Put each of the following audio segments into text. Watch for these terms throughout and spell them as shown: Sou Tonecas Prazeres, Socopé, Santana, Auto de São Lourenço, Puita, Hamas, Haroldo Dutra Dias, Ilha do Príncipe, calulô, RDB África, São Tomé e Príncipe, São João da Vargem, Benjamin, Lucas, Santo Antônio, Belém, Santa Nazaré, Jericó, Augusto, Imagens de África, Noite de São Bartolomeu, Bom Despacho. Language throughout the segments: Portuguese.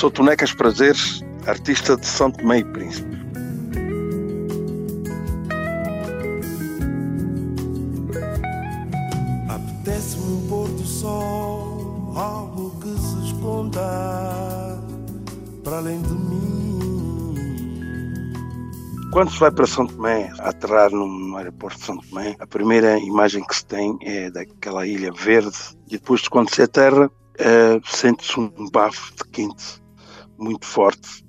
Sou Tonecas Prazeres, artista de São Tomé e Príncipe. Apetece-me um pôr do sol, algo que se esconda para além de mim. Quando se vai para São Tomé, aterrar no aeroporto de São Tomé, a primeira imagem que se tem é daquela ilha verde, e depois de quando se aterra, sente-se um bafo de quente muito forte.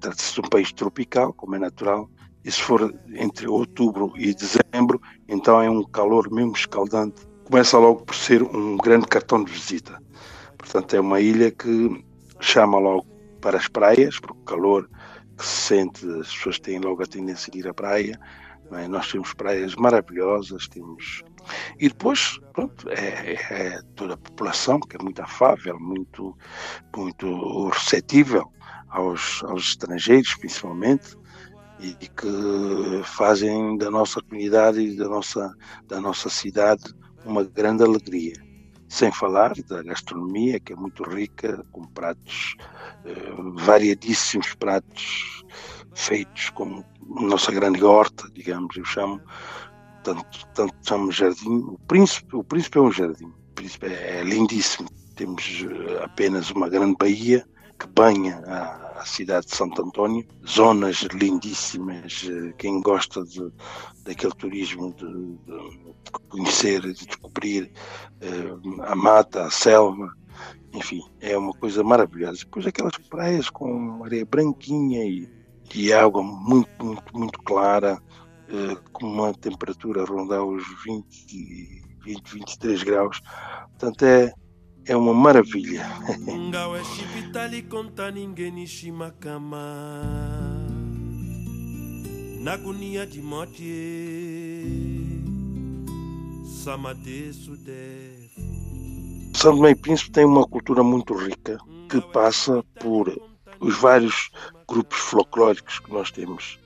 Trata-se de um país tropical, como é natural, e se for entre outubro e dezembro, então é um calor mesmo escaldante. Começa logo por ser um grande cartão de visita. Portanto, é uma ilha que chama logo para as praias, porque o calor que se sente, as pessoas têm logo a tendência de ir à praia. Nós temos praias maravilhosas, temos... E depois, pronto, é toda a população que é muito afável, muito receptível aos estrangeiros, principalmente, e que fazem da nossa comunidade e da nossa cidade uma grande alegria. Sem falar da gastronomia, que é muito rica, com pratos, variadíssimos pratos feitos com a nossa grande horta, digamos, eu chamo, tanto chamo jardim. O príncipe é um jardim, o príncipe é lindíssimo. Temos apenas uma grande baía que banha a cidade de Santo Antônio, zonas lindíssimas. Quem gosta daquele turismo de conhecer, de descobrir a mata, a selva, enfim, é uma coisa maravilhosa. Depois aquelas praias com areia branquinha e água muito clara, com uma temperatura a rondar os 23 graus. Portanto, é uma maravilha. Na agonia de morte, São Tomé e Príncipe tem uma cultura muito rica que passa por os vários grupos folclóricos que nós temos,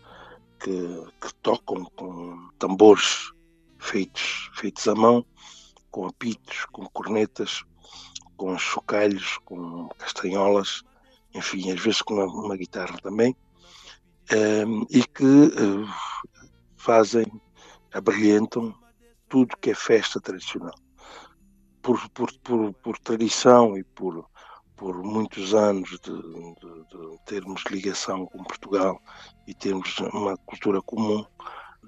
que tocam com tambores feitos à mão, com apitos, com cornetas, com chocalhos, com castanholas, enfim, às vezes com uma guitarra também, e que fazem, abrilhantam tudo que é festa tradicional. Por tradição e por muitos anos de termos ligação com Portugal e termos uma cultura comum,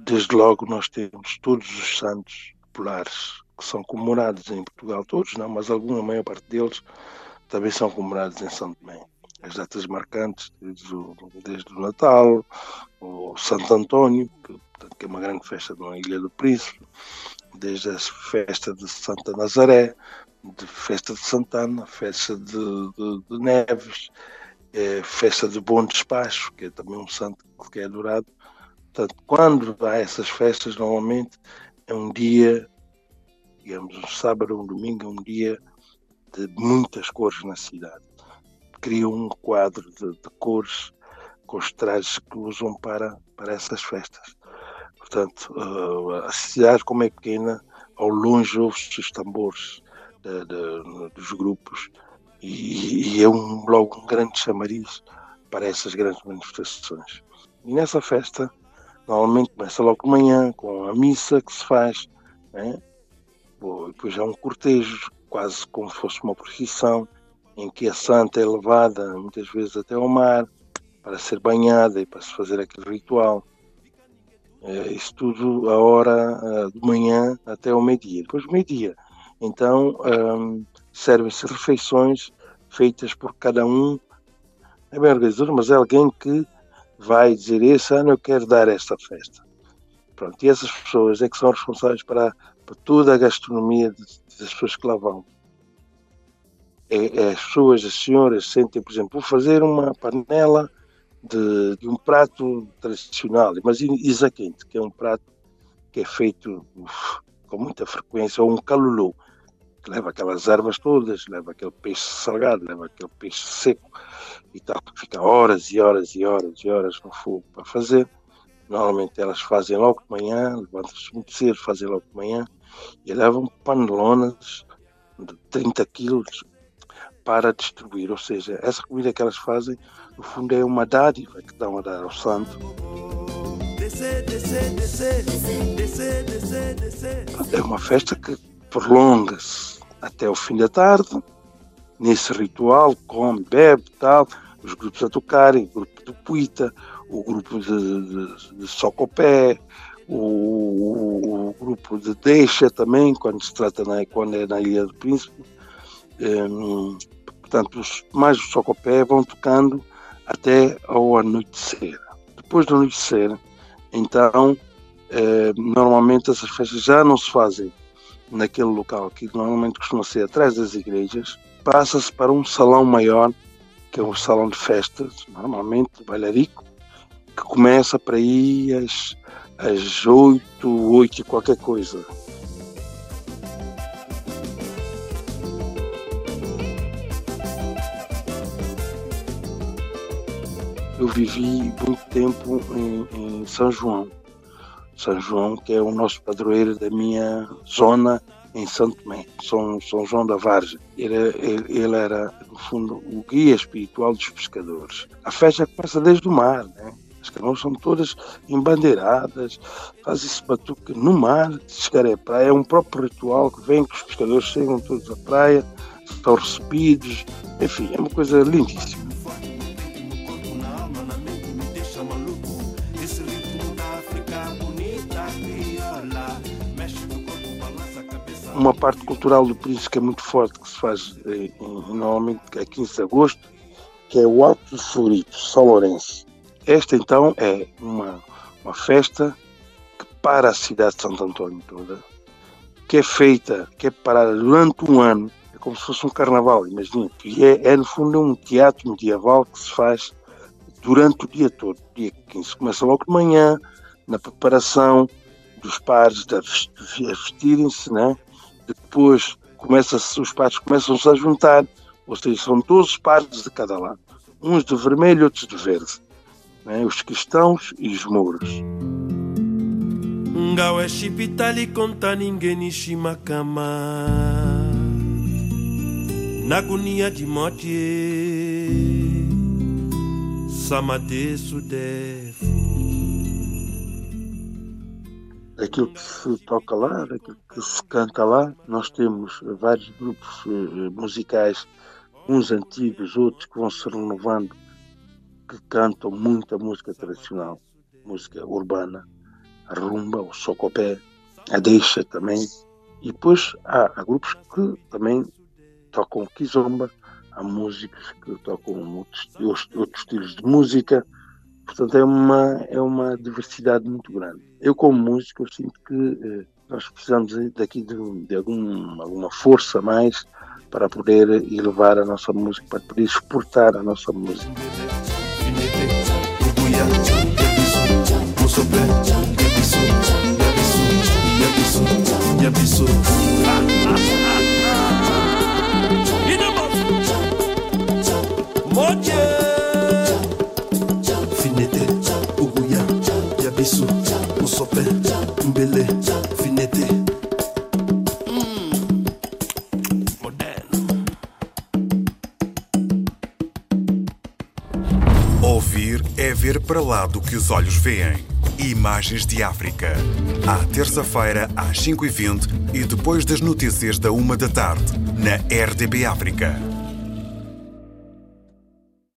desde logo nós temos todos os santos populares que são comemorados em Portugal, todos não, mas a maior parte deles também são comemorados em São Tomé. As datas marcantes, desde o Natal, o Santo Antônio, que é uma grande festa na Ilha do Príncipe, desde a festa de Santa Nazaré, de festa de Santana, festa de Neves, festa de Bom Despacho, que é também um santo que é adorado. Portanto, quando há essas festas, normalmente é um dia, digamos, um sábado, um domingo, é um dia de muitas cores na cidade. Criam um quadro de cores com os trajes que usam para essas festas. Portanto, a cidade, como é pequena, ao longe ouve-se os tambores dos grupos e é logo um grande chamariz para essas grandes manifestações. E nessa festa, normalmente começa logo de manhã com a missa que se faz, né? Depois há um cortejo, quase como se fosse uma procissão, em que a santa é levada muitas vezes até ao mar para ser banhada e para se fazer aquele ritual. Isso tudo a hora de manhã até ao meio-dia. Depois do meio-dia, então, servem-se refeições feitas por cada um. É bem organizador, mas é alguém que vai dizer: esse ano eu quero dar esta festa. Pronto, e essas pessoas é que são responsáveis para toda a gastronomia das pessoas que lá vão. As pessoas, as senhoras, sentem, por exemplo, vou fazer uma panela de um prato tradicional, mas isa quente, que é um prato que é feito com muita frequência, ou um calulô, que leva aquelas ervas todas, leva aquele peixe salgado, leva aquele peixe seco e tal, que fica horas e horas e horas e horas no fogo para fazer. Normalmente elas fazem logo de manhã, levantam-se muito cedo, fazem logo de manhã, e levam panelonas de 30 quilos, para distribuir, ou seja, essa comida que elas fazem, no fundo, é uma dádiva que dão a dar ao santo. É uma festa que prolonga-se até o fim da tarde. Nesse ritual, come, bebe, tal, os grupos a tocarem, o grupo de Puita, o grupo de Socopé, o grupo de Deixa também, quando se trata, quando é na Ilha do Príncipe. Portanto, mais o Socopé vão tocando até ao anoitecer. Depois do anoitecer, então, normalmente essas festas já não se fazem naquele local que normalmente costuma ser atrás das igrejas, passa-se para um salão maior, que é um salão de festas, normalmente bailarico, que começa para aí às 8 e qualquer coisa. Eu vivi muito tempo em São João. São João, que é o nosso padroeiro da minha zona em Santo Tomé, São João da Vargem. Ele era, no fundo, o guia espiritual dos pescadores. A festa começa desde o mar, né? As canoas são todas embandeiradas, faz-se batuque no mar, se chegar à praia. É um próprio ritual que vem, que os pescadores chegam todos à praia, estão recebidos, enfim, é uma coisa lindíssima. Uma parte cultural do Príncipe que é muito forte, que se faz normalmente a 15 de agosto, que é o Auto de São Lourenço. Esta, então, é uma festa que para a cidade de Santo Antônio toda, que é parada durante um ano, é como se fosse um carnaval, imagina. E no fundo, um teatro medieval que se faz durante o dia todo, dia 15. Começa logo de manhã, na preparação dos pares a vestirem-se, né? Depois os pares começam-se a juntar, ou seja, são 12 pares de cada lado, uns de vermelho e outros de verde, né? Os cristãos e os mouros. Na agonia de morte, Samate Sudefo. Daquilo que se toca lá, daquilo que se canta lá, nós temos vários grupos musicais, uns antigos, outros que vão se renovando, que cantam muita música tradicional, música urbana, a rumba, o socopé, a deixa também. E depois há grupos que também tocam kizomba, há músicos que tocam outros estilos de música. Portanto, é uma diversidade muito grande. Eu, como músico, eu sinto que nós precisamos daqui de alguma força mais para poder elevar a nossa música, para poder exportar a nossa música. Ouvir é ver para lá do que os olhos veem. Imagens de África. À terça-feira, às 5h20 e depois das notícias da 1 da tarde, na RDB África.